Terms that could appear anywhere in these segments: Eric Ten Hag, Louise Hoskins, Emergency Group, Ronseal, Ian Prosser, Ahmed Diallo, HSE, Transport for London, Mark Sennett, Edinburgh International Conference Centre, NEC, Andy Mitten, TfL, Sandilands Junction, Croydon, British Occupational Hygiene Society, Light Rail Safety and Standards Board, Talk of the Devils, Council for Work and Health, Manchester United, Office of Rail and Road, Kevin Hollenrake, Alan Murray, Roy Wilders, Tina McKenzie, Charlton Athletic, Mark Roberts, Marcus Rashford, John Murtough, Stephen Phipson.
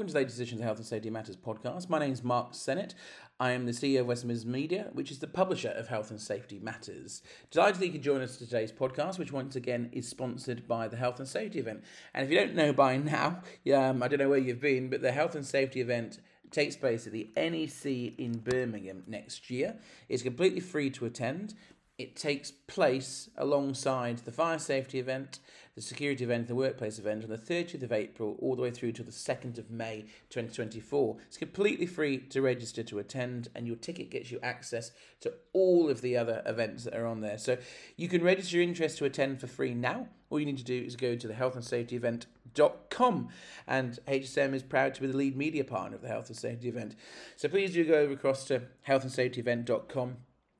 welcome to today's edition of the Health and Safety Matters podcast. My name's Mark Sennett. I am the CEO of Westminster Media, which is the publisher of Health and Safety Matters. Delighted that you can join us for today's podcast, which once again is sponsored by the Health and Safety Event. And if you don't know by now, I don't know where you've been, but the Health and Safety Event takes place at the NEC in Birmingham next year. It's completely free to attend. It takes place alongside the fire safety event, the security event, the workplace event on the 30th of April all the way through to the 2nd of May 2024. It's completely free to register to attend, and your ticket gets you access to all of the other events that are on there. So you can register your interest to attend for free now. All you need to do is go to the healthandsafetyevent.com, and HSM is proud to be the lead media partner of the Health and Safety Event. So please do go over across to healthandsafetyevent.com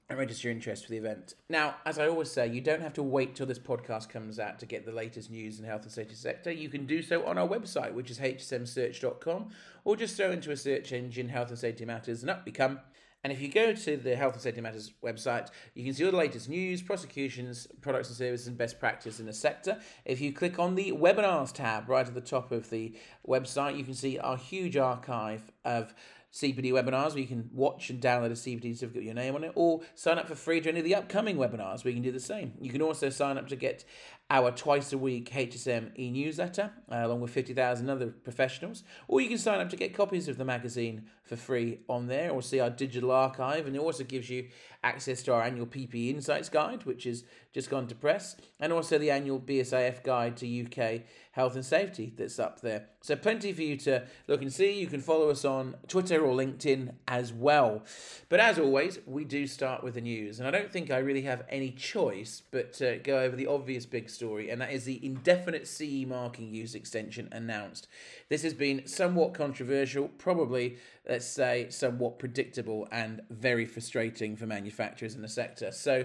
and register your interest for the event. Now, as I always say, you don't have to wait till this podcast comes out to get the latest news in the health and safety sector. You can do so on our website, which is hsmsearch.com, or just throw into a search engine Health and Safety Matters and up we come. And if you go to the Health and Safety Matters website, you can see all the latest news, prosecutions, products and services and best practice in the sector. If you click on the webinars tab right at the top of the website, you can see our huge archive of CPD webinars where you can watch and download a CPD certificate with your name on it, or sign up for free to any of the upcoming webinars where you can do the same. You can also sign up to get our twice-a-week HSM e-newsletter, along with 50,000 other professionals, or you can sign up to get copies of the magazine for free on there, or see our digital archive, and it also gives you access to our annual PPE Insights Guide, which has just gone to press, and also the annual BSAF Guide to UK Health and Safety that's up there. So plenty for you to look and see. You can follow us on Twitter or LinkedIn as well. But as always, we do start with the news, and I don't think I really have any choice but to go over the obvious big story, and that is the indefinite CE marking use extension announced. This has been somewhat controversial, probably, let's say, somewhat predictable and very frustrating for manufacturers in the sector. So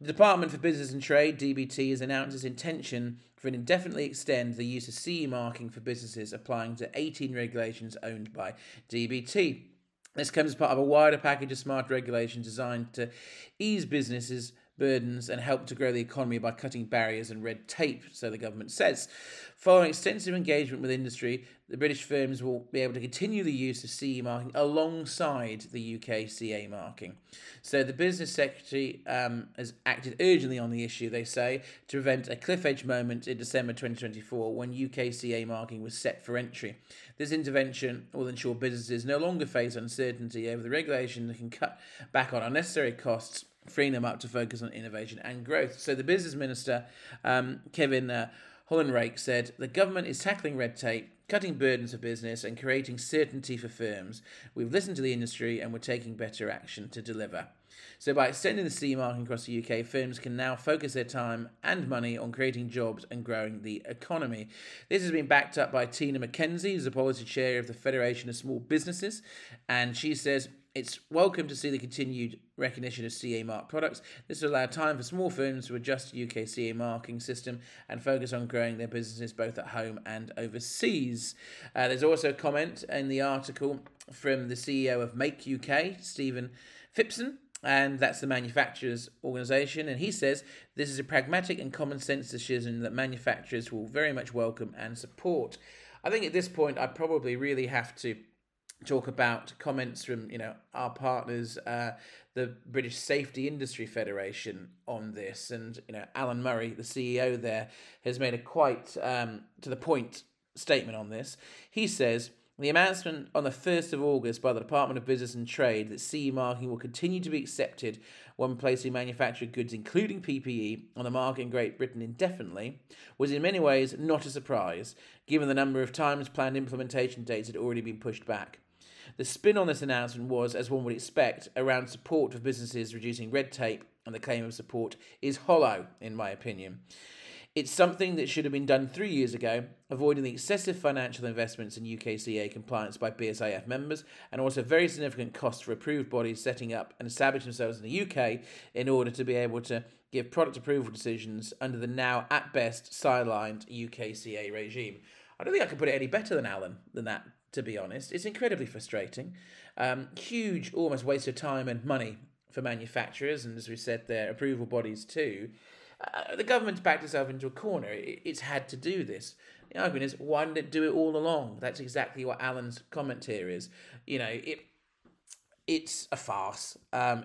the Department for Business and Trade, DBT, has announced its intention for an indefinitely extend the use of CE marking for businesses applying to 18 regulations owned by DBT. This comes as part of a wider package of smart regulations designed to ease businesses' burdens and help to grow the economy by cutting barriers and red tape, so the government says. Following extensive engagement with industry, the British firms will be able to continue the use of CE marking alongside the UKCA marking. So the Business Secretary has acted urgently on the issue, they say, to prevent a cliff edge moment in December 2024 when UKCA marking was set for entry. This intervention will ensure businesses no longer face uncertainty over the regulation and can cut back on unnecessary costs, freeing them up to focus on innovation and growth. So the Business Minister, Kevin Hollenrake, said, "The government is tackling red tape, cutting burdens for business and creating certainty for firms. We've listened to the industry and we're taking better action to deliver." So by extending the CE marking across the UK, firms can now focus their time and money on creating jobs and growing the economy. This has been backed up by Tina McKenzie, who's the Policy Chair of the Federation of Small Businesses, and she says, "It's welcome to see the continued recognition of CE marked products. This will allow time for small firms to adjust the UK CE marking system and focus on growing their businesses both at home and overseas." There's also a comment in the article from the CEO of Make UK, Stephen Phipson, and that's the manufacturers' organisation, and he says, "This is a pragmatic and common sense decision that manufacturers will very much welcome and support." I think at this point I probably really have to talk about comments from our partners, the British Safety Industry Federation, on this, and Alan Murray, the CEO there, has made a quite to the point statement on this. He says, "The announcement on the 1st of August by the Department of Business and Trade that CE marking will continue to be accepted when placing manufactured goods, including PPE, on the market in Great Britain indefinitely was in many ways not a surprise, given the number of times planned implementation dates had already been pushed back. The spin on this announcement was, as one would expect, around support for businesses reducing red tape, and the claim of support is hollow, in my opinion. It's something that should have been done 3 years ago, avoiding the excessive financial investments in UKCA compliance by BSAF members, and also very significant costs for approved bodies setting up and establishing themselves in the UK in order to be able to give product approval decisions under the now, at best, sidelined UKCA regime." I don't think I could put it any better than Alan than that, to be honest. It's incredibly frustrating. Huge, almost waste of time and money for manufacturers, and as we said, their approval bodies too. The government's backed itself into a corner. It's had to do this. The argument is, why didn't it do it all along? That's exactly what Alan's comment here is. You know, it's a farce.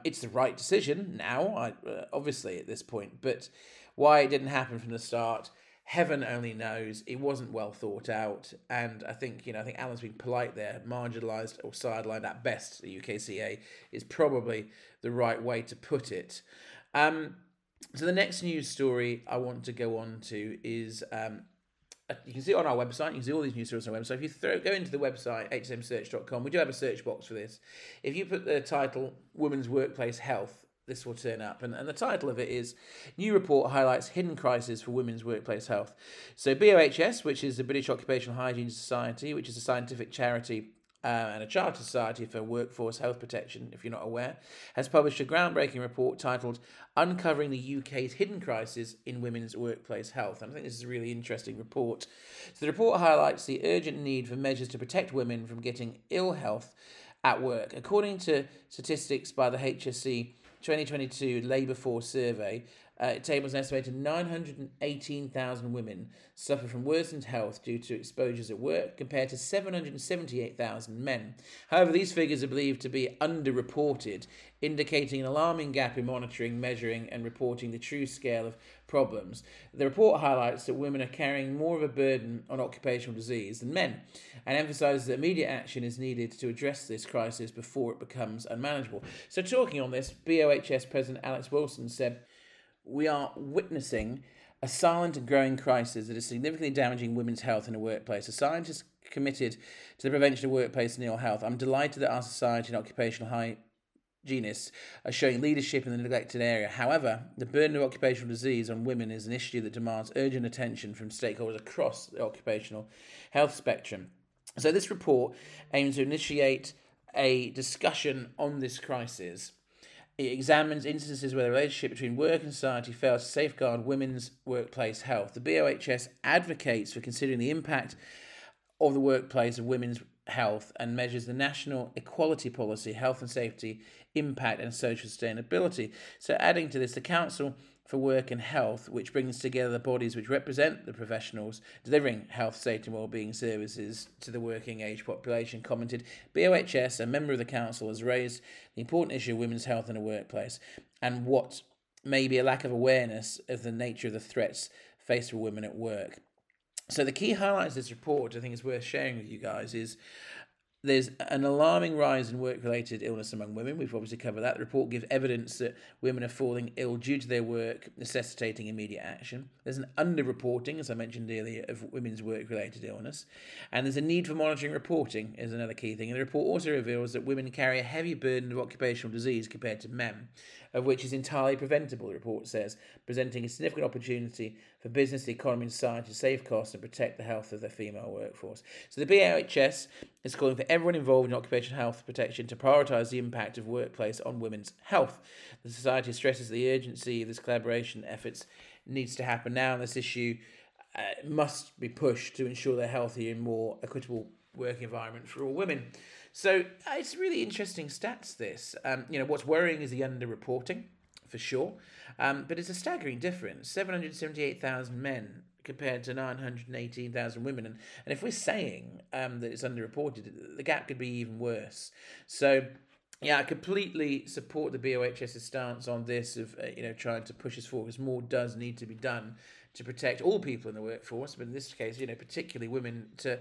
It's the right decision now, obviously, at this point. But why it didn't happen from the start, heaven only knows. It wasn't well thought out. And I think Alan's been polite there. Marginalised or sidelined at best, the UKCA, is probably the right way to put it. So the next news story I want to go on to is, you can see it on our website. You can see all these news stories on our website. If you go into the website, hsmsearch.com, we do have a search box for this. If you put the title, Women's Workplace Health, this will turn up. And the title of it is, New Report Highlights Hidden Crises for Women's Workplace Health. So BOHS, which is the British Occupational Hygiene Society, which is a scientific charity and a charter society for workforce health protection, if you're not aware, has published a groundbreaking report titled Uncovering the UK's Hidden Crisis in Women's Workplace Health. And I think this is a really interesting report. So the report highlights the urgent need for measures to protect women from getting ill health at work. According to statistics by the HSE 2022 Labour Force Survey, it tables an estimated 918,000 women suffer from worsened health due to exposures at work, compared to 778,000 men. However, these figures are believed to be underreported, indicating an alarming gap in monitoring, measuring and reporting the true scale of problems. The report highlights that women are carrying more of a burden on occupational disease than men, and emphasises that immediate action is needed to address this crisis before it becomes unmanageable. So talking on this, BOHS President Alex Wilson said, "We are witnessing a silent and growing crisis that is significantly damaging women's health in the workplace. A scientist committed to the prevention of workplace and ill health. I'm delighted that our society and occupational hygienists are showing leadership in the neglected area. However, the burden of occupational disease on women is an issue that demands urgent attention from stakeholders across the occupational health spectrum." So this report aims to initiate a discussion on this crisis. It examines instances where the relationship between work and society fails to safeguard women's workplace health. The BOHS advocates for considering the impact of the workplace of women's health and measures the national equality policy, health and safety, impact and social sustainability. So adding to this, the Council for Work and Health, which brings together the bodies which represent the professionals delivering health, safety and wellbeing services to the working age population, commented, BOHS, a member of the council, has raised the important issue of women's health in the workplace and what may be a lack of awareness of the nature of the threats faced with women at work. So the key highlights of this report, I think is worth sharing with you guys, is there's an alarming rise in work-related illness among women. We've obviously covered that. The report gives evidence that women are falling ill due to their work, necessitating immediate action. There's an underreporting, as I mentioned earlier, of women's work-related illness. And there's a need for monitoring reporting is another key thing. And the report also reveals that women carry a heavy burden of occupational disease compared to men, of which is entirely preventable, the report says, presenting a significant opportunity for business, the economy and society to save costs and protect the health of the female workforce. So the BOHS is calling for everyone involved in occupational health protection to prioritise the impact of workplace on women's health. The society stresses the urgency of this collaboration efforts needs to happen now, and this issue must be pushed to ensure they're healthy and more equitable work environment for all women. So it's really interesting stats, this. What's worrying is the underreporting, for sure, but it's a staggering difference. 778,000 men compared to 918,000 women. And if we're saying that it's underreported, the gap could be even worse. So, yeah, I completely support the BOHS's stance on this of, trying to push us forward, because more does need to be done to protect all people in the workforce, but in this case, particularly women to,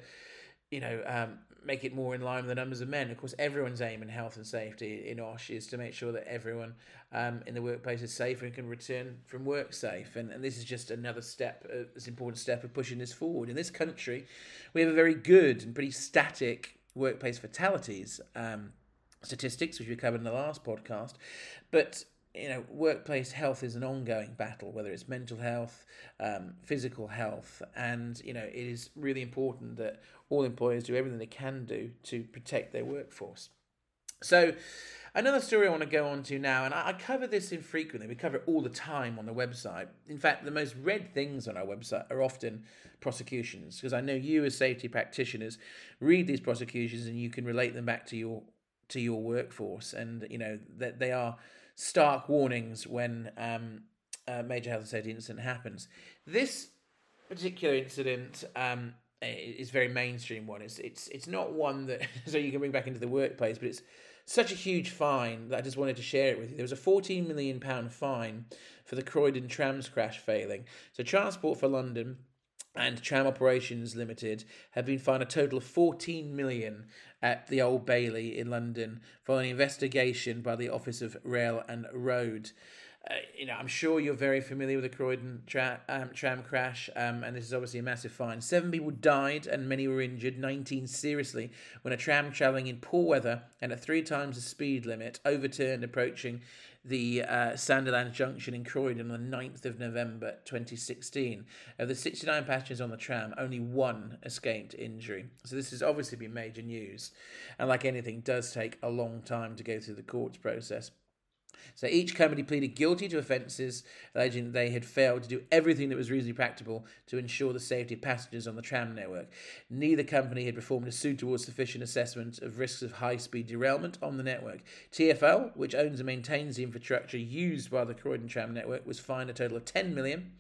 make it more in line with the numbers of men. Of course, everyone's aim in health and safety in OSH is to make sure that everyone in the workplace is safe and can return from work safe. And this is just another step, this important step of pushing this forward. In this country, we have a very good and pretty static workplace fatalities statistics, which we covered in the last podcast. But workplace health is an ongoing battle, whether it's mental health, physical health, and, it is really important that all employers do everything they can do to protect their workforce. So another story I want to go on to now, and I cover this infrequently, we cover it all the time on the website. In fact, the most read things on our website are often prosecutions, because I know you as safety practitioners read these prosecutions and you can relate them back to your workforce, and, that they are stark warnings when major health and safety incident happens. This particular incident is very mainstream one. It's not one that so you can bring back into the workplace, but it's such a huge fine that I just wanted to share it with you. There was a £14 million fine for the Croydon trams crash failing. So Transport for London and Tram Operations Limited have been fined a total of £14 million at the Old Bailey in London following an investigation by the Office of Rail and Road. I'm sure you're very familiar with the Croydon tram crash, and this is obviously a massive fine. 7 people died and many were injured, 19 seriously, when a tram travelling in poor weather and at 3 times the speed limit overturned approaching the Sandilands Junction in Croydon on the 9th of November 2016. Of the 69 passengers on the tram, only 1 escaped injury. So this has obviously been major news, and like anything, does take a long time to go through the courts process. So each company pleaded guilty to offences, alleging that they had failed to do everything that was reasonably practicable to ensure the safety of passengers on the tram network. Neither company had performed a suitable sufficient assessment of risks of high-speed derailment on the network. TfL, which owns and maintains the infrastructure used by the Croydon tram network, was fined a total of £10 million,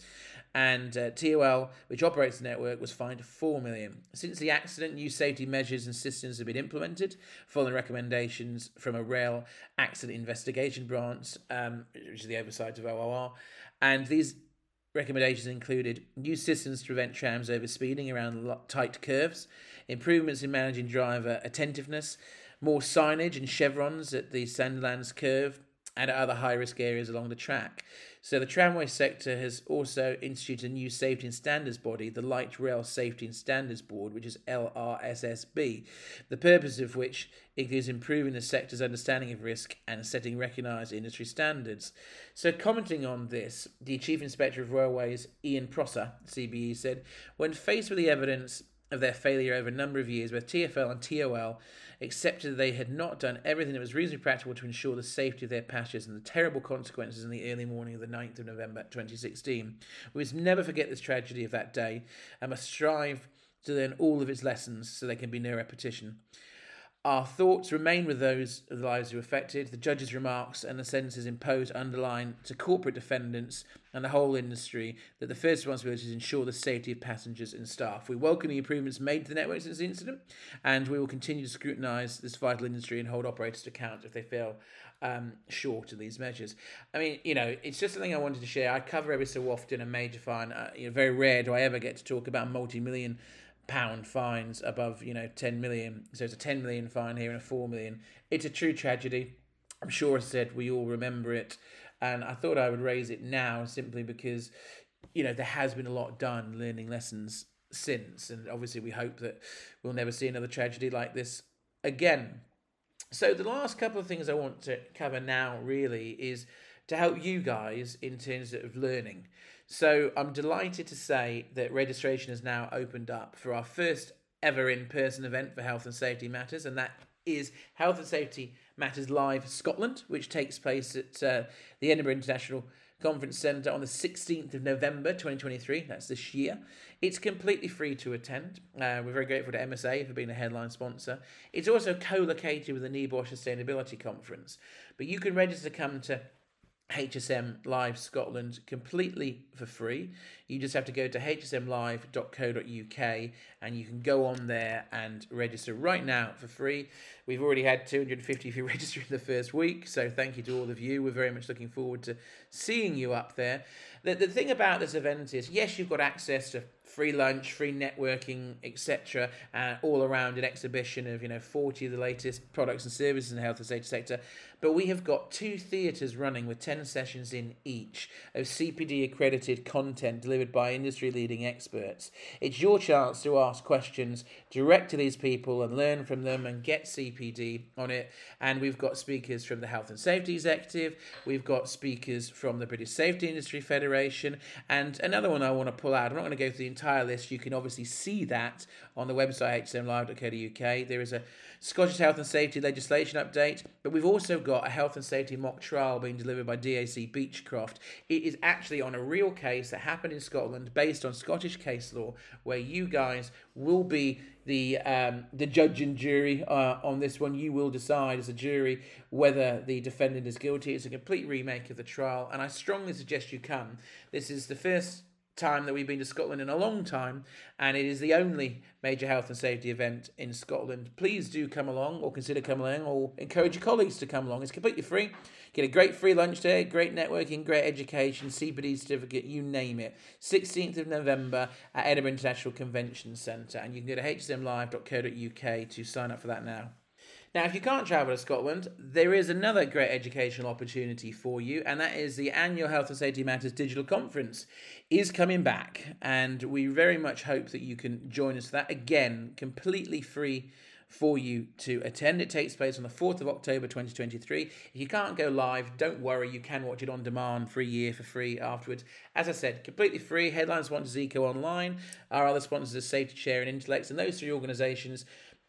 and TOL, which operates the network, was fined £4 million. Since the accident, new safety measures and systems have been implemented, following recommendations from a rail accident investigation branch, which is the oversight of OOR, and these recommendations included new systems to prevent trams overspeeding around tight curves, improvements in managing driver attentiveness, more signage and chevrons at the Sandilands curve and at other high-risk areas along the track. So the tramway sector has also instituted a new safety and standards body, the Light Rail Safety and Standards Board, which is LRSSB, the purpose of which includes improving the sector's understanding of risk and setting recognised industry standards. So commenting on this, the Chief Inspector of Railways, Ian Prosser, CBE, said, when faced with the evidence of their failure over a number of years, both TfL and TOL accepted that they had not done everything that was reasonably practical to ensure the safety of their passengers and the terrible consequences in the early morning of the 9th of November 2016. We must never forget this tragedy of that day and must strive to learn all of its lessons so there can be no repetition. Our thoughts remain with those of the lives who were affected. The judge's remarks and the sentences imposed underline to corporate defendants and the whole industry that the first responsibility is to ensure the safety of passengers and staff. We welcome the improvements made to the network since the incident, and we will continue to scrutinise this vital industry and hold operators to account if they fail short of these measures. I mean, it's just something I wanted to share. I cover every so often a major fine. Very rare do I ever get to talk about multi-million pound fines above 10 million. So it's a 10 million fine here and a 4 million. It's a true tragedy. I'm sure I said we all remember it, and I thought I would raise it now simply because there has been a lot done, learning lessons since, and obviously we hope that we'll never see another tragedy like this again. So the last couple of things I want to cover now really is to help you guys in terms of learning. So I'm delighted to say that registration has now opened up for our first ever in-person event for Health and Safety Matters, and that is Health and Safety Matters Live Scotland, which takes place at the Edinburgh International Conference Centre on the 16th of November 2023, that's this year. It's completely free to attend. We're very grateful to MSA for being a headline sponsor. It's also co-located with the NEBOSH Sustainability Conference, but you can register to come to HSM Live Scotland completely for free. You just have to go to hsmlive.co.uk and you can go on there and register right now for free. We've already had 250 of you register in the first week, so thank you to all of you. We're very much looking forward to seeing you up there. The thing about this event is, yes, you've got access to free lunch, free networking, etc., all around an exhibition of 40 of the latest products and services in the health and safety sector. But we have got 2 theatres running with 10 sessions in each of CPD-accredited content delivered by industry-leading experts. It's your chance to ask questions direct to these people and learn from them and get CPD on it. And we've got speakers from the Health and Safety Executive, we've got speakers from the British Safety Industry Federation, and another one I want to pull out. I'm not going to go through the entire entire list. You can obviously see that on the website hsmlive.co.uk. There is a Scottish health and safety legislation update, but we've also got a health and safety mock trial being delivered by DAC Beechcroft. It is actually on a real case that happened in Scotland based on Scottish case law, where you guys will be the judge and jury on this one. You will decide as a jury whether the defendant is guilty. It's a complete remake of the trial, and I strongly suggest you come. This is the first time that we've been to Scotland in a long time, and it is the only major health and safety event in Scotland. Please do come along, or consider coming along, or encourage your colleagues to come along. It's completely free. Get a great free lunch day, great networking, great education, CPD certificate, you name it. 16th of November at Edinburgh International Convention Centre, and you can go to hsmlive.co.uk to sign up for that now. Now, if you can't travel to Scotland, there is another great educational opportunity for you, and that is the annual Health and Safety Matters Digital Conference is coming back, and we very much hope that you can join us for that. Again, completely free for you to attend. It takes place on the 4th of October 2023. If you can't go live, don't worry, you can watch it on demand for a year for free afterwards. As I said, completely free. Headline sponsors ECO Online. Our other sponsors are Safety Chair and Intellects, and those three organisations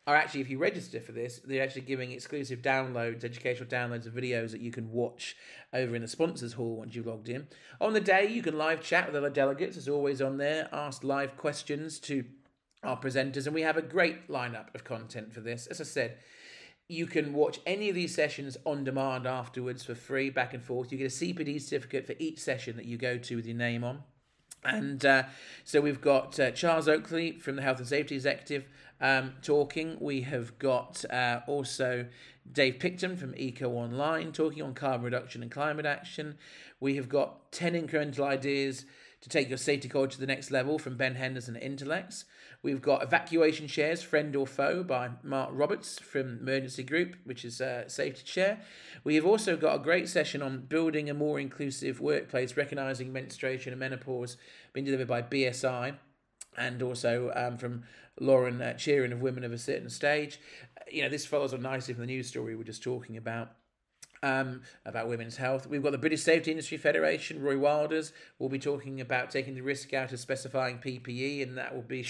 are actually, if you register for this, they're actually giving exclusive downloads, educational downloads of videos that you can watch over in the sponsors hall once you've logged in. On the day, you can live chat with other delegates, as always on there, ask live questions to our presenters, and we have a great lineup of content for this. As I said, you can watch any of these sessions on demand afterwards for free, back and forth. You get a CPD certificate for each session that you go to with your name on. And so we've got Charles Oakley from the Health and Safety Executive talking. We have got also Dave Picton from ECO Online talking on carbon reduction and climate action. We have got 10 incremental ideas to take your safety culture to the next level from Ben Henderson at Intellects. We've got Evacuation Shares, Friend or Foe by Mark Roberts from Emergency Group, which is Safety Chair. We have also got a great session on building a more inclusive workplace, recognising menstruation and menopause, being delivered by BSI, and also from Lauren Sheeran of Women of a Certain Stage. You know, this follows on nicely from the news story we were just talking about women's health. We've got the British Safety Industry Federation, Roy Wilders, will be talking about taking the risk out of specifying PPE, and that will be,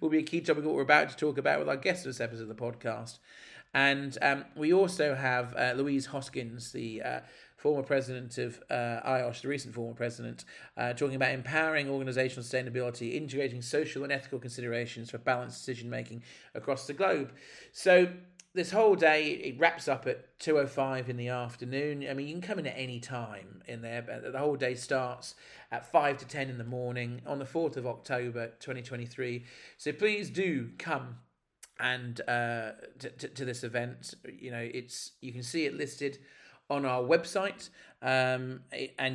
will be a key topic what we're about to talk about with our guest in this episode of the podcast. And we also have Louise Hoskins, the former president of IOSH, the recent former president, talking about empowering organisational sustainability, integrating social and ethical considerations for balanced decision-making across the globe. So this whole day, it wraps up at 2:05 in the afternoon. I mean, you can come in at any time in there, but the whole day starts at 5 to 10 in the morning on the 4th of October 2023. So please do come and to this event. You know, you can see it listed on our website, and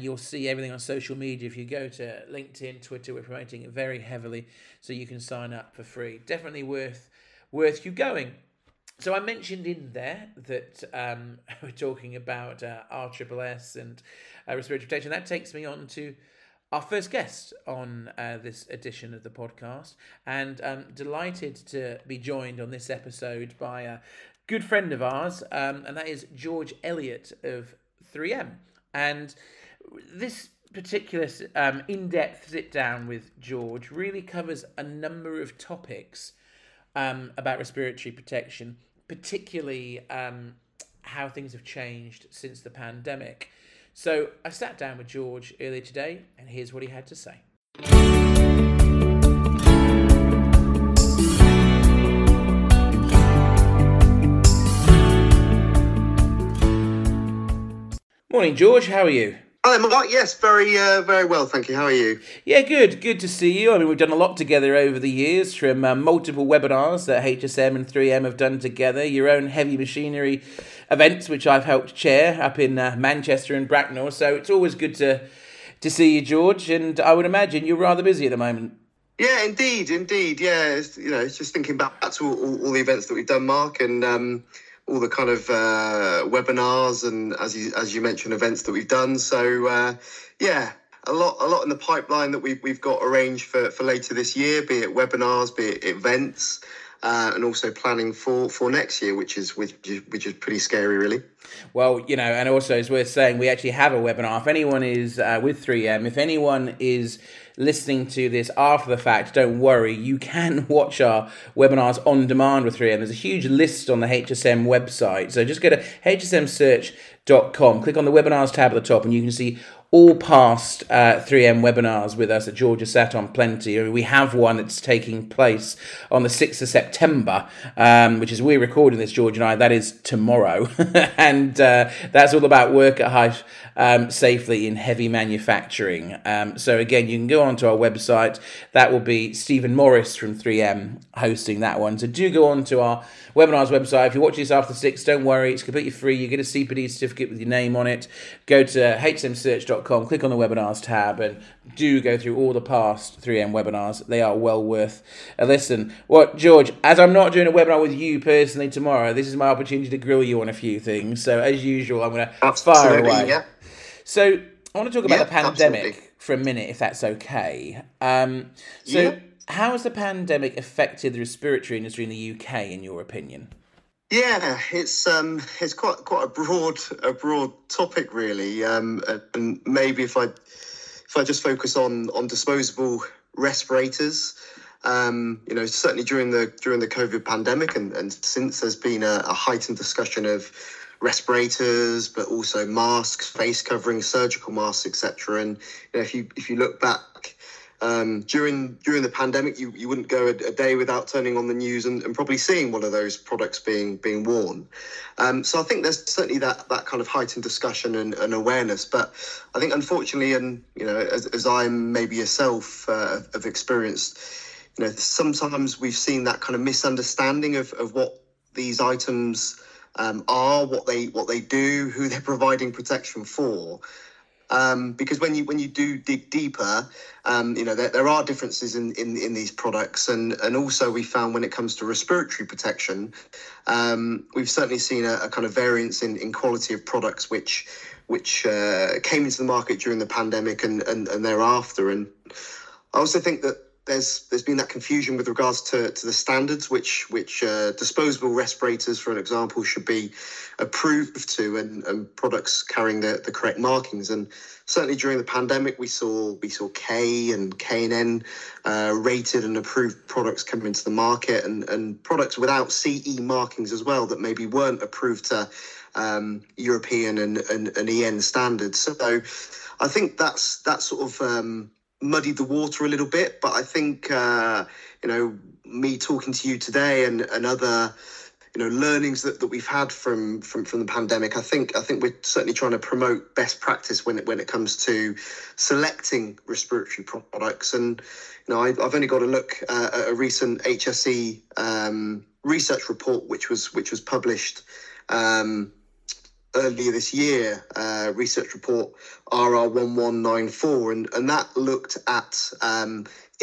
you'll see everything on social media. If you go to LinkedIn, Twitter, we're promoting it very heavily, so you can sign up for free. Definitely worth you going. So I mentioned in there that we're talking about RSSS and respiratory protection. That takes me on to our first guest on this edition of the podcast. And I'm delighted to be joined on this episode by a good friend of ours, and that is George Elliott of 3M. And this particular in-depth sit-down with George really covers a number of topics about respiratory protection, particularly how things have changed since the pandemic. So I sat down with George earlier today, and here's what he had to say. Morning, George. How are you? Hi, Mark. Yes, very well, thank you. How are you? Yeah, good. Good to see you. I mean, we've done a lot together over the years, from multiple webinars that HSM and 3M have done together, your own heavy machinery events, which I've helped chair up in Manchester and Bracknell. So it's always good to see you, George. And I would imagine you're rather busy at the moment. Yeah, indeed. Yeah, it's just thinking back to all the events that we've done, Mark, and all the kind of webinars and, as you mentioned, events that we've done. So a lot in the pipeline that we've got arranged for later this year, be it webinars, be it events, and also planning for next year, which is pretty scary, really. Well, you know, and also it's worth saying we actually have a webinar. If anyone is with 3M, if anyone is listening to this after the fact, don't worry, you can watch our webinars on demand with 3M. There's a huge list on the HSM website. So just go to hsmsearch.com, click on the webinars tab at the top, and you can see all past 3M webinars with us that George has sat on plenty. I mean, we have one that's taking place on the 6th of September, which is we're recording this, George and I, that is tomorrow. And that's all about work at height safely in heavy manufacturing. So again, you can go onto our website. That will be Stephen Morris from 3M hosting that one. So do go onto our webinars website. If you're watching this after 6, don't worry, it's completely free. You get a CPD certificate with your name on it. Go to hsmsearch.com, click on the webinars tab, and do go through all the past 3M webinars. They are well worth a listen. Well, George, as I'm not doing a webinar with you personally tomorrow, this is my opportunity to grill you on a few things. So as usual, I'm going to fire away. Yeah. So I want to talk about the pandemic for a minute, if that's okay. How has the pandemic affected the respiratory industry in the UK, in your opinion? Yeah, it's quite a broad topic, really, and maybe if I just focus on disposable respirators, you know, certainly during the COVID pandemic and since, there's been a heightened discussion of respirators, but also masks, face coverings, surgical masks, etc. And you know, if you look back, during the pandemic, you wouldn't go a day without turning on the news and probably seeing one of those products being worn. So I think there's certainly that kind of heightened discussion and awareness. But I think, unfortunately, and you know, as I maybe yourself have experienced, you know, sometimes we've seen that kind of misunderstanding of what these items are, what they do, who they're providing protection for. Because when you do dig deeper, you know, there are differences in these products, and also we found when it comes to respiratory protection, we've certainly seen a kind of variance in quality of products which came into the market during the pandemic and thereafter. And I also think that there's been that confusion with regards to the standards which disposable respirators, for an example, should be approved to, and products carrying the correct markings. And certainly during the pandemic, we saw K and K&N rated and approved products come into the market, and products without CE markings as well that maybe weren't approved to European and EN standards. So I think that's sort of muddied the water a little bit, but I think you know, me talking to you today and other, you know, learnings that we've had from the pandemic, I think we're certainly trying to promote best practice when it comes to selecting respiratory products. And you know, I've only got to look at a recent HSE research report which was published earlier this year, research report RR1194, and that looked at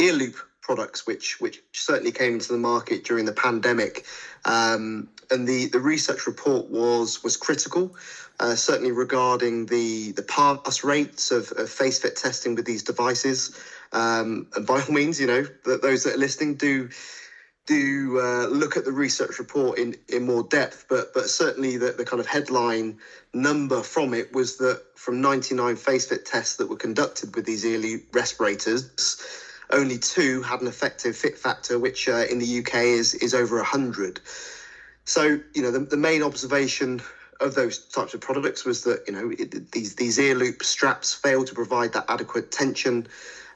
ear loop products which certainly came into the market during the pandemic, and the research report was critical, certainly regarding the pass rates of face fit testing with these devices, and by all means, you know, that those that are listening do look at the research report in more depth, but certainly the kind of headline number from it was that from 99 face fit tests that were conducted with these ear loop respirators, only 2 had an effective fit factor, which in the UK is over 100. So, you know, the main observation of those types of products was that, you know, these ear loop straps fail to provide that adequate tension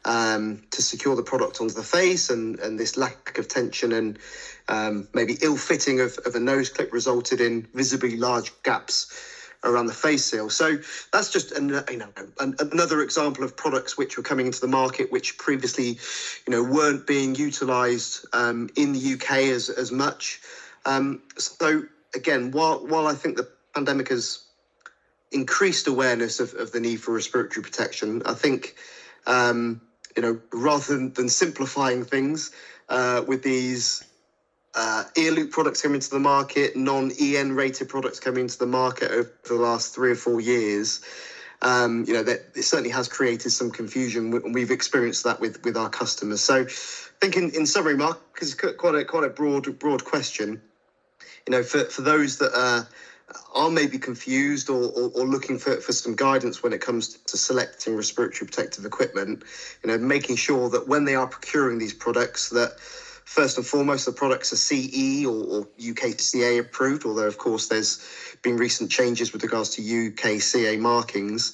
to secure the product onto the face, and this lack of tension and maybe ill-fitting of a nose clip resulted in visibly large gaps around the face seal. So that's just another example of products which were coming into the market which previously, you know, weren't being utilised in the UK as much. So again, while I think the pandemic has increased awareness of the need for respiratory protection, I think you know, rather than simplifying things with these ear loop products coming into the market, non-EN rated products coming into the market over the last 3 or 4 years, you know, that it certainly has created some confusion, and we've experienced that with our customers. So I think in summary, Mark, because it's quite a broad question, you know, for those that are maybe confused or looking for some guidance when it comes to selecting respiratory protective equipment, you know, making sure that when they are procuring these products that first and foremost the products are CE or UKCA approved, although of course there's been recent changes with regards to UKCA markings.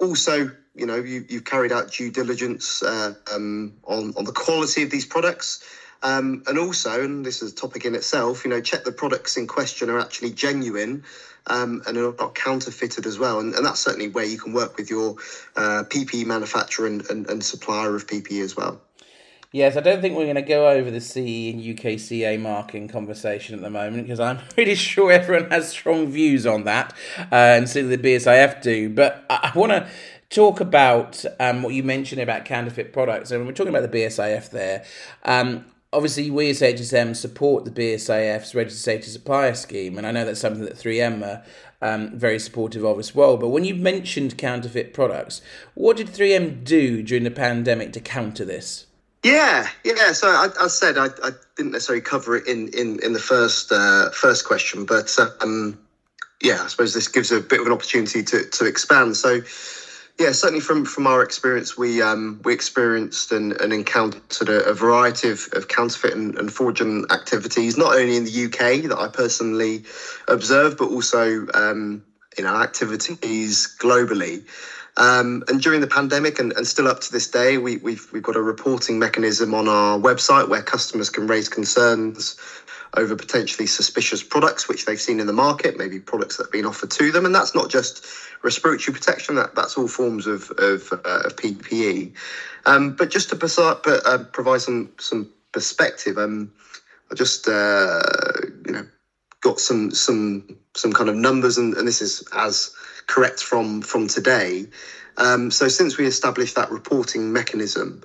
Also, you know, you've carried out due diligence on the quality of these products. And also, and this is a topic in itself, you know, check the products in question are actually genuine and are not counterfeited as well. And that's certainly where you can work with your PPE manufacturer and supplier of PPE as well. Yes, I don't think we're going to go over the CE and UKCA marking conversation at the moment, because I'm pretty sure everyone has strong views on that, and so the BSIF do. But I want to talk about what you mentioned about counterfeit products. And when we're talking about the BSIF there, obviously, we as HSM support the BSIF's Registered Safety Supplier Scheme, and I know that's something that 3M are very supportive of as well. But when you mentioned counterfeit products, what did 3M do during the pandemic to counter this? Yeah. So I said I didn't necessarily cover it in the first question, but I suppose this gives a bit of an opportunity to expand. So. Yeah, certainly from our experience, we experienced and encountered a variety of counterfeit and fraudulent activities, not only in the UK that I personally observed, but also in our activities globally. And during the pandemic and still up to this day, we've got a reporting mechanism on our website where customers can raise concerns over potentially suspicious products which they've seen in the market, maybe products that have been offered to them. And that's not just respiratory protection, that's all forms of PPE. But just to provide some perspective, I just got some kind of numbers, and this is as correct from today. So since we established that reporting mechanism,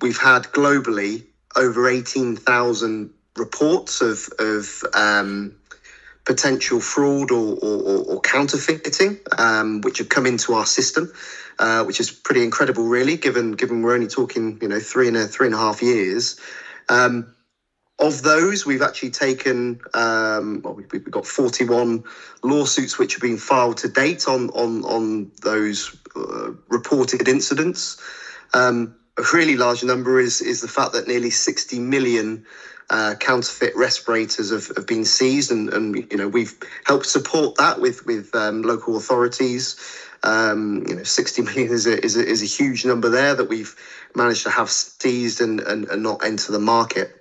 we've had globally over 18,000 reports of potential fraud or counterfeiting, which have come into our system, which is pretty incredible, really, given we're only talking, you know, three and a half years. Of those, we've actually taken, we've got 41 lawsuits which have been filed to date on those reported incidents. A really large number is the fact that nearly 60 million counterfeit respirators have been seized, and you know, we've helped support that with local authorities. 60 million is a huge number there that we've managed to have seized and not enter the market.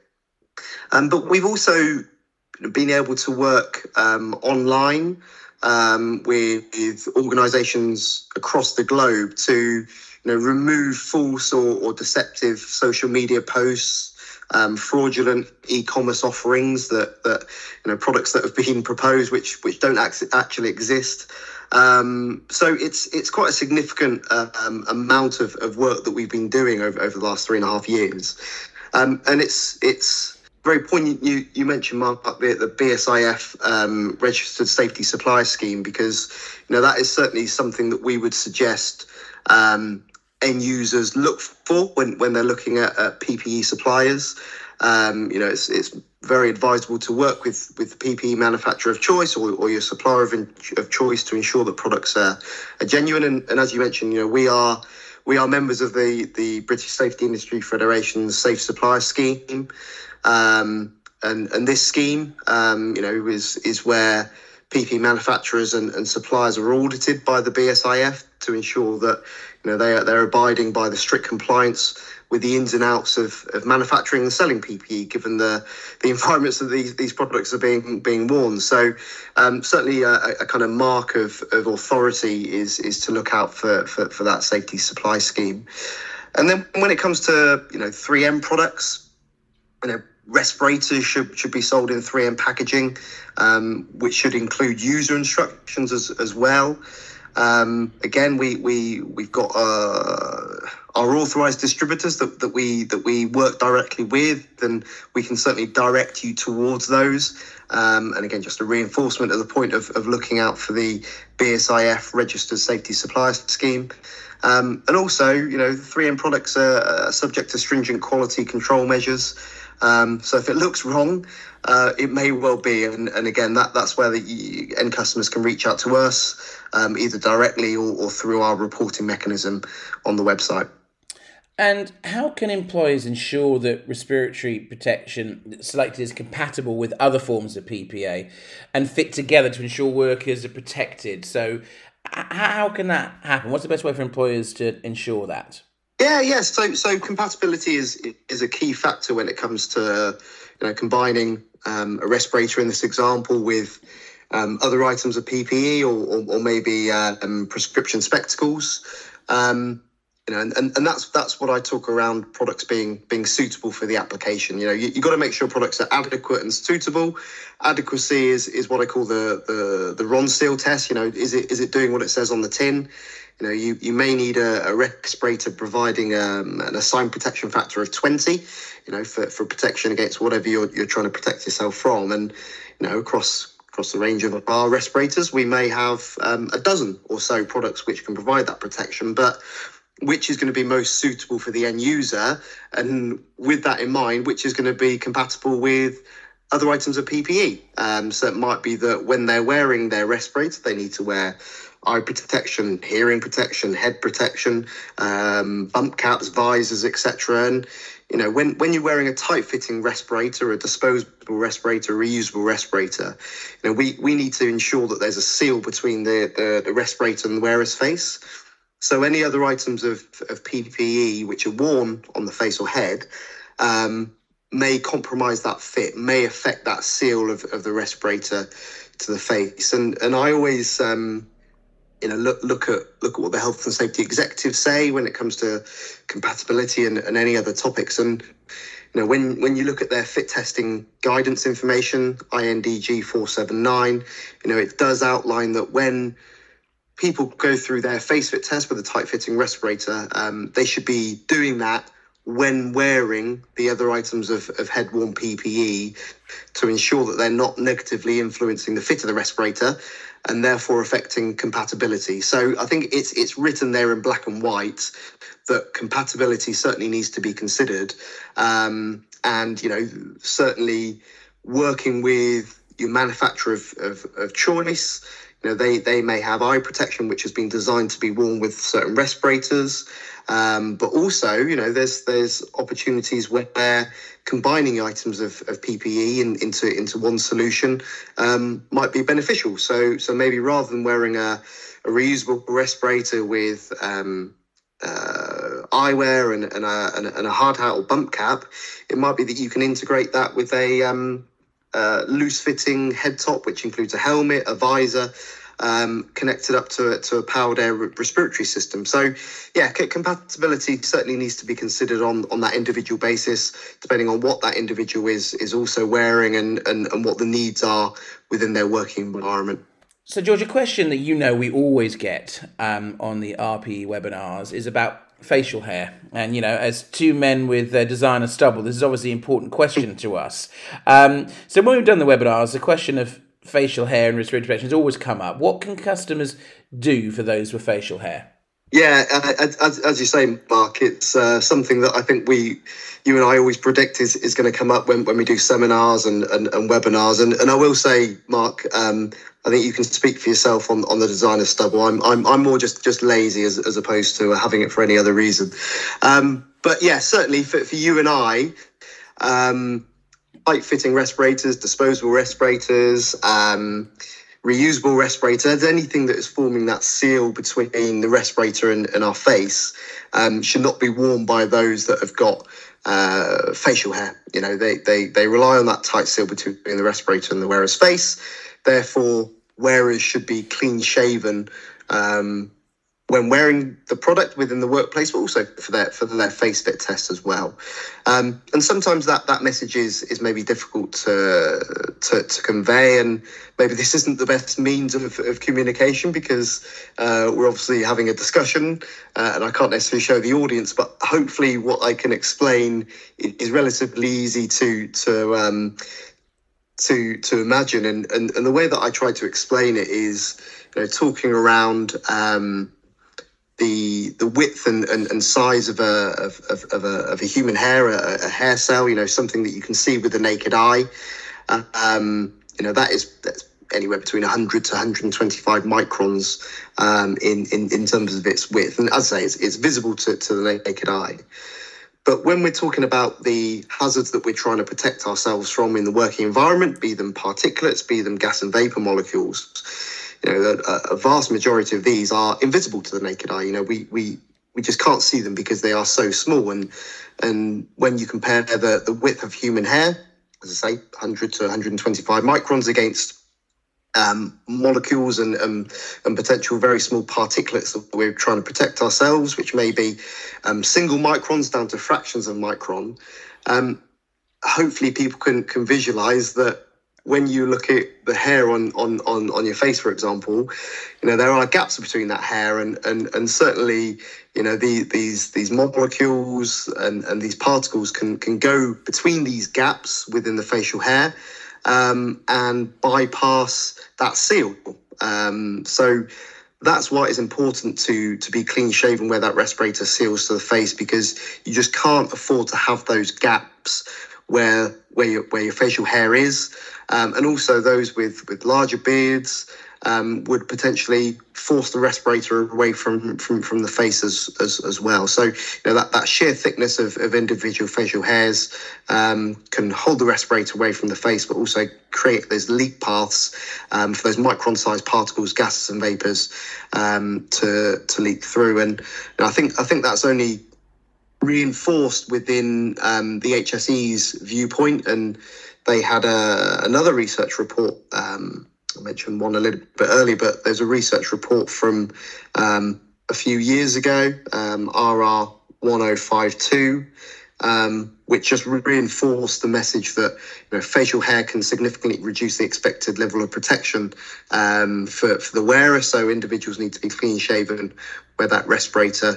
But we've also been able to work online with organisations across the globe to, you know, remove false or deceptive social media posts, fraudulent e-commerce offerings that you know, products that have been proposed which don't actually exist. So it's quite a significant amount of work that we've been doing over the last 3.5 years, and it's very poignant you mentioned, Mark, the BSIF Registered Safety Supply Scheme, because, you know, that is certainly something that we would suggest end users look for when they're looking at PPE suppliers. You know, it's very advisable to work with the PPE manufacturer of choice or your supplier of choice to ensure that products are genuine. And as you mentioned, you know, we are members of the British Safety Industry Federation's Safe Supply Scheme. And this scheme, you know, is where PPE manufacturers and suppliers are audited by the BSIF to ensure that, you know, they're abiding by the strict compliance with the ins and outs of manufacturing and selling PPE, given the environments that these products are being worn. So certainly a kind of mark of authority is to look out for that safety supply scheme. And then when it comes to, you know, 3M products, you know, respirators should be sold in 3M packaging, which should include user instructions as well. Again, we've got our authorised distributors that we work directly with, then we can certainly direct you towards those. And again, just a reinforcement of the point of looking out for the BSIF Registered Safety Supplier Scheme. And also, you know, 3M products are subject to stringent quality control measures. So if it looks wrong, it may well be. And again, that's where the end customers can reach out to us, either directly or through our reporting mechanism on the website. And how can employers ensure that respiratory protection selected is compatible with other forms of PPE and fit together to ensure workers are protected? So how can that happen? What's the best way for employers to ensure that? So compatibility is a key factor when it comes to, you know, combining a respirator in this example with other items of PPE or maybe prescription spectacles. You know, and that's what I talk around products being suitable for the application. You know, you've got to make sure products are adequate and suitable. Adequacy is what I call the Ronseal test. You know, is it doing what it says on the tin? You know, you may need a respirator providing an assigned protection factor of 20, you know, for protection against whatever you're trying to protect yourself from. And, you know, across the range of our respirators, we may have a dozen or so products which can provide that protection, but which is going to be most suitable for the end user, and with that in mind, which is going to be compatible with other items of PPE. So it might be that when they're wearing their respirator, they need to wear eye protection, hearing protection, head protection, bump caps, visors, etc. And, you know, when you're wearing a tight-fitting respirator, a disposable respirator, a reusable respirator, you know, we need to ensure that there's a seal between the respirator and the wearer's face. So any other items of PPE which are worn on the face or head may compromise that fit, may affect that seal of the respirator to the face. And I always you know, look at what the health and safety executives say when it comes to compatibility and any other topics. And you know, when you look at their fit testing guidance information, INDG 479, you know, it does outline that when people go through their face fit test with a tight-fitting respirator, they should be doing that when wearing the other items of head-worn PPE to ensure that they're not negatively influencing the fit of the respirator and therefore affecting compatibility. So I think it's written there in black and white that compatibility certainly needs to be considered. And, you know, certainly working with your manufacturer of choice, you know, they may have eye protection, which has been designed to be worn with certain respirators. But also, you know, there's opportunities where combining items of PPE into one solution might be beneficial. So maybe rather than wearing a reusable respirator with eyewear and a hard hat or bump cap, it might be that you can integrate that with a loose-fitting head top, which includes a helmet, a visor, connected up to a powered air respiratory system. So, yeah, compatibility certainly needs to be considered on that individual basis, depending on what that individual is also wearing and what the needs are within their working environment. So, George, a question that you know we always get on the RPE webinars is about facial hair. And, you know, as two men with designer stubble, this is obviously an important question to us. So when we've done the webinars, the question of facial hair and respiratory protection has always come up. What can customers do for those with facial hair? Yeah, as you say, Mark, it's something that I think you and I always predict is going to come up when we do seminars and webinars. And I will say, Mark, I think you can speak for yourself on the designer stubble. I'm more just lazy as opposed to having it for any other reason. But yeah, certainly for you and I, tight-fitting respirators, disposable respirators, reusable respirators, anything that is forming that seal between the respirator and our face should not be worn by those that have got facial hair. You know, they rely on that tight seal between the respirator and the wearer's face. Therefore, wearers should be clean shaven when wearing the product within the workplace, but also for their face fit test as well. And sometimes that message is maybe difficult to convey, and maybe this isn't the best means of communication, because we're obviously having a discussion and I can't necessarily show the audience, but hopefully what I can explain is relatively easy to imagine. And the way that I try to explain it is, you know, talking around the width and size of a human hair, a hair cell, you know, something that you can see with the naked eye. You know, that's anywhere between 100 to 125 microns in terms of its width. And as I say, it's visible to the naked eye. But when we're talking about the hazards that we're trying to protect ourselves from in the working environment, be them particulates, be them gas and vapor molecules, you know, a vast majority of these are invisible to the naked eye. You know, we just can't see them because they are so small. And when you compare the width of human hair, as I say, 100 to 125 microns against molecules and potential very small particulates that we're trying to protect ourselves, which may be single microns down to fractions of micron. Hopefully people can visualize that when you look at the hair on your face, for example, you know, there are gaps between that hair and certainly, you know, these molecules and these particles can go between these gaps within the facial hair and bypass that seal. So that's why it's important to be clean shaven where that respirator seals to the face, because you just can't afford to have those gaps where your facial hair is, and also those with larger beards would potentially force the respirator away from the face as well. So, you know, that sheer thickness of individual facial hairs can hold the respirator away from the face, but also create those leak paths for those micron-sized particles, gases and vapours to leak through. And I think that's only reinforced within the HSE's viewpoint. And they had another research report. I mentioned one a little bit earlier, but there's a research report from a few years ago, RR1052, which just reinforced the message that, you know, facial hair can significantly reduce the expected level of protection for the wearer. So individuals need to be clean shaven where that respirator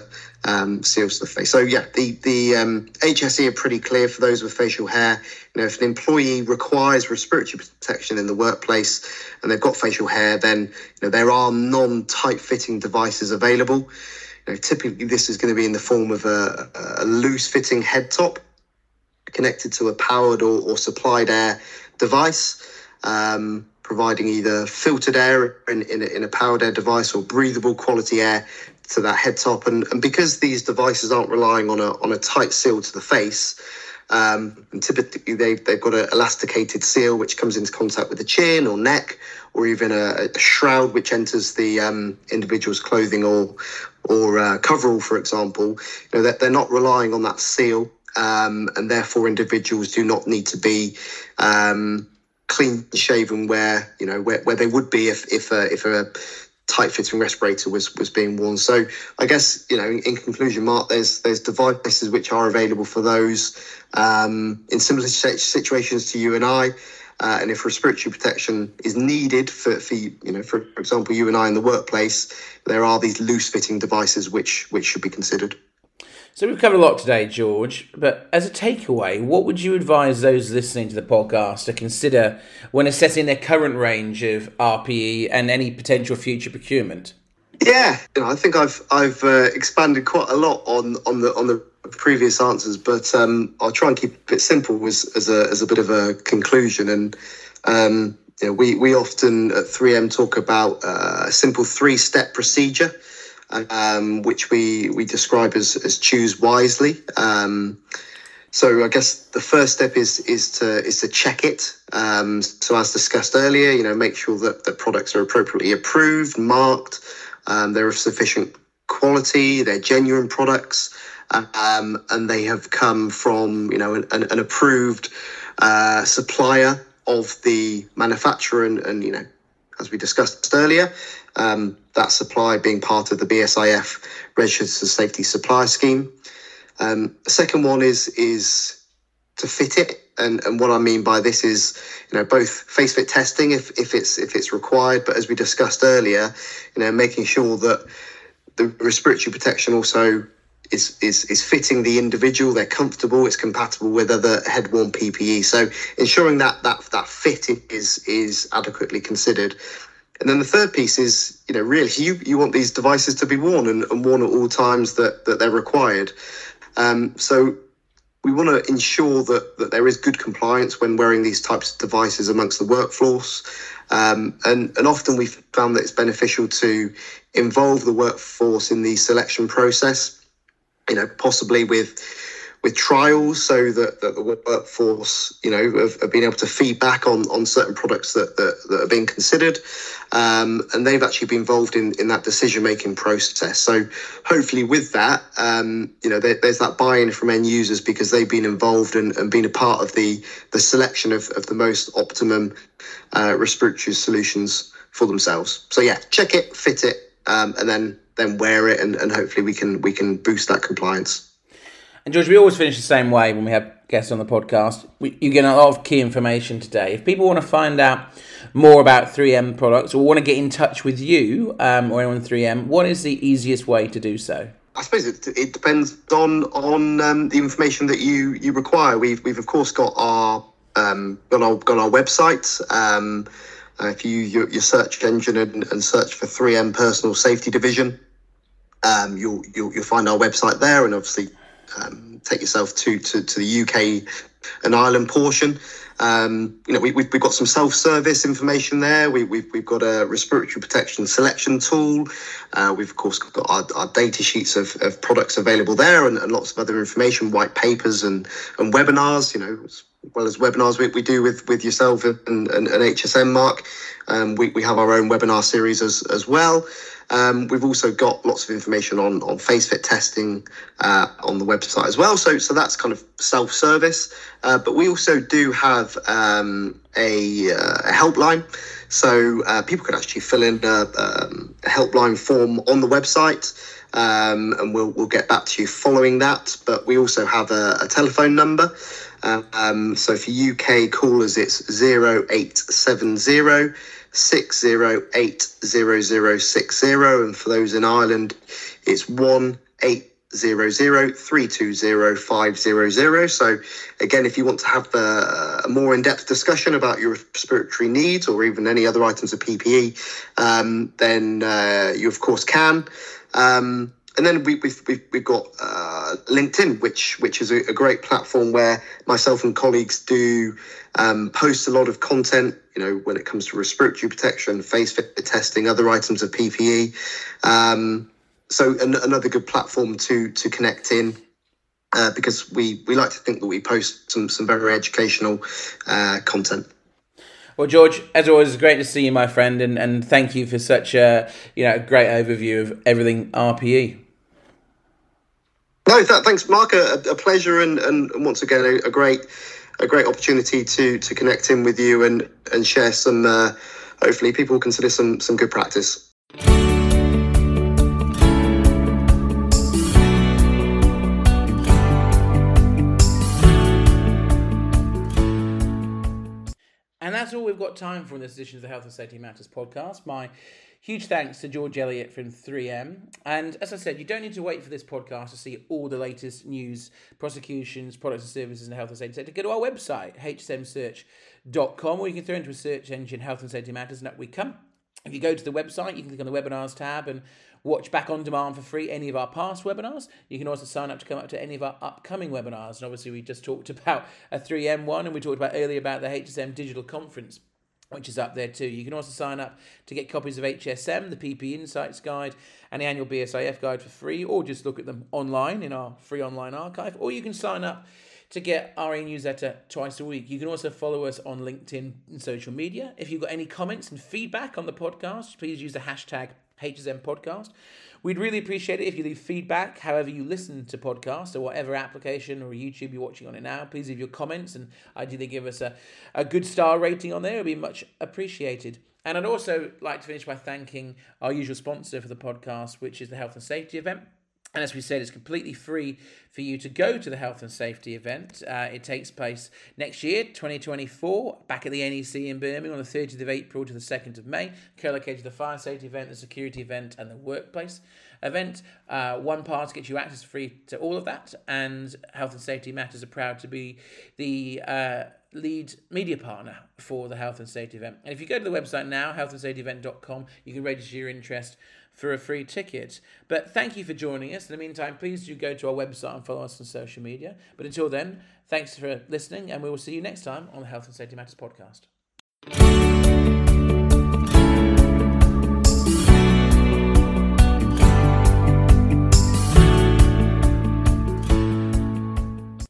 seals the face. So yeah, the HSE are pretty clear for those with facial hair. You know, if an employee requires respiratory protection in the workplace and they've got facial hair, then, you know, there are non-tight fitting devices available. You know, typically this is going to be in the form of a loose fitting head top connected to a powered or supplied air device, providing either filtered air in a powered air device or breathable quality air to that head top. And because these devices aren't relying on a tight seal to the face, and typically they've got an elasticated seal which comes into contact with the chin or neck, or even a shroud which enters the individual's clothing or coverall, for example, you know, that they're not relying on that seal, and therefore individuals do not need to be clean shaven where, you know, where they would be if a tight-fitting respirator was being worn. So I guess, you know, in conclusion, Mark, there's devices which are available for those in similar situations to you and I. And if respiratory protection is needed for you know, for example, you and I in the workplace, there are these loose-fitting devices which should be considered. So we've covered a lot today, George, but as a takeaway, what would you advise those listening to the podcast to consider when assessing their current range of RPE and any potential future procurement? Yeah, you know, I think I've expanded quite a lot on the previous answers, but I'll try and keep it simple as a bit of a conclusion. And you know, we often at 3M talk about a simple 3-step procedure, which we describe as choose wisely. So I guess the first step is to check it. So as discussed earlier, you know, make sure that the products are appropriately approved, marked, they're of sufficient quality, they're genuine products, and they have come from, you know, an approved supplier of the manufacturer, and you know, as we discussed earlier, that supply being part of the BSIF Registered Safety Supply Scheme. The second one is to fit it. And what I mean by this is, you know, both face fit testing if it's required, but as we discussed earlier, you know, making sure that the respiratory protection also is fitting the individual, they're comfortable, it's compatible with other head-worn PPE. So ensuring that fit is adequately considered. And then the third piece is, you know, really you want these devices to be worn and worn at all times that they're required. So we want to ensure that there is good compliance when wearing these types of devices amongst the workforce. And often we've found that it's beneficial to involve the workforce in the selection process, you know, possibly with trials, so that the workforce, you know, have been able to feedback on certain products that are being considered. And they've actually been involved in that decision-making process. So hopefully with that, you know, there's that buy-in from end users because they've been involved and been a part of the selection of the most optimum respiratory solutions for themselves. So yeah, check it, fit it, and then wear it, and hopefully we can boost that compliance. And George, we always finish the same way when we have guests on the podcast. You get a lot of key information today. If people want to find out more about 3M products or want to get in touch with you or anyone 3M, what is the easiest way to do so? I suppose it depends on the information that you require. We've of course got our website. If you use your search engine and search for 3M Personal Safety Division, you'll find our website there, and obviously. Take yourself to the UK and Ireland portion. You know, we've got some self-service information there. We've got a respiratory protection selection tool. We've of course got our data sheets of products available there, and lots of other information, white papers and webinars. You know, as well as webinars we do with yourself and HSM, Mark. We have our own webinar series as well. We've also got lots of information on face fit testing on the website as well. So that's kind of self-service. But we also do have a helpline. So people could actually fill in a helpline form on the website, and we'll get back to you following that. But we also have a telephone number. So for UK callers, it's 0870 6080 060, and for those in Ireland it's 1800 320 500. So again, if you want to have a more in-depth discussion about your respiratory needs or even any other items of PPE, then you of course can. And then we've got LinkedIn, which is a great platform where myself and colleagues do post a lot of content, you know, when it comes to respiratory protection, face fit testing, other items of PPE. So another good platform to connect in, because we like to think that we post some very educational content. Well, George, as always, it's great to see you, my friend, and thank you for such a great overview of everything RPE. No, thanks, Mark. A pleasure, and once again, a great opportunity to connect in with you and share some. Hopefully, people consider some good practice. That's all we've got time for in this edition of the Health and Safety Matters podcast. My huge thanks to George Elliott from 3M. And as I said, you don't need to wait for this podcast to see all the latest news, prosecutions, products and services in the health and safety sector. Go to our website, hsmsearch.com, or you can throw into a search engine Health and Safety Matters and up we come. If you go to the website, you can click on the webinars tab and watch back on demand for free any of our past webinars. You can also sign up to come up to any of our upcoming webinars. And obviously, we just talked about a 3M one, and we talked about earlier about the HSM Digital Conference, which is up there too. You can also sign up to get copies of HSM, the PPE Insights Guide, and the annual BSIF Guide for free, or just look at them online in our free online archive, or you can sign up to get our e-newsletter twice a week. You can also follow us on LinkedIn and social media. If you've got any comments and feedback on the podcast, please use the hashtag HSM Podcast. We'd really appreciate it if you leave feedback however you listen to podcasts, or whatever application or YouTube you're watching on it now. Please leave your comments and ideally give us a good star rating on there. It would be much appreciated. And I'd also like to finish by thanking our usual sponsor for the podcast, which is the Health and Safety Event. And as we said, it's completely free for you to go to the Health and Safety Event. It takes place next year, 2024, back at the NEC in Birmingham on the 30th of April to the 2nd of May, co-located the Fire Safety Event, the Security Event and the Workplace Event. One pass gets you access free to all of that, and Health and Safety Matters are proud to be the lead media partner for the Health and Safety Event. And if you go to the website now, healthandsafetyevent.com, you can register your interest for a free ticket. But thank you for joining us. In the meantime, please do go to our website and follow us on social media. But until then, thanks for listening, and we will see you next time on the Health and Safety Matters podcast.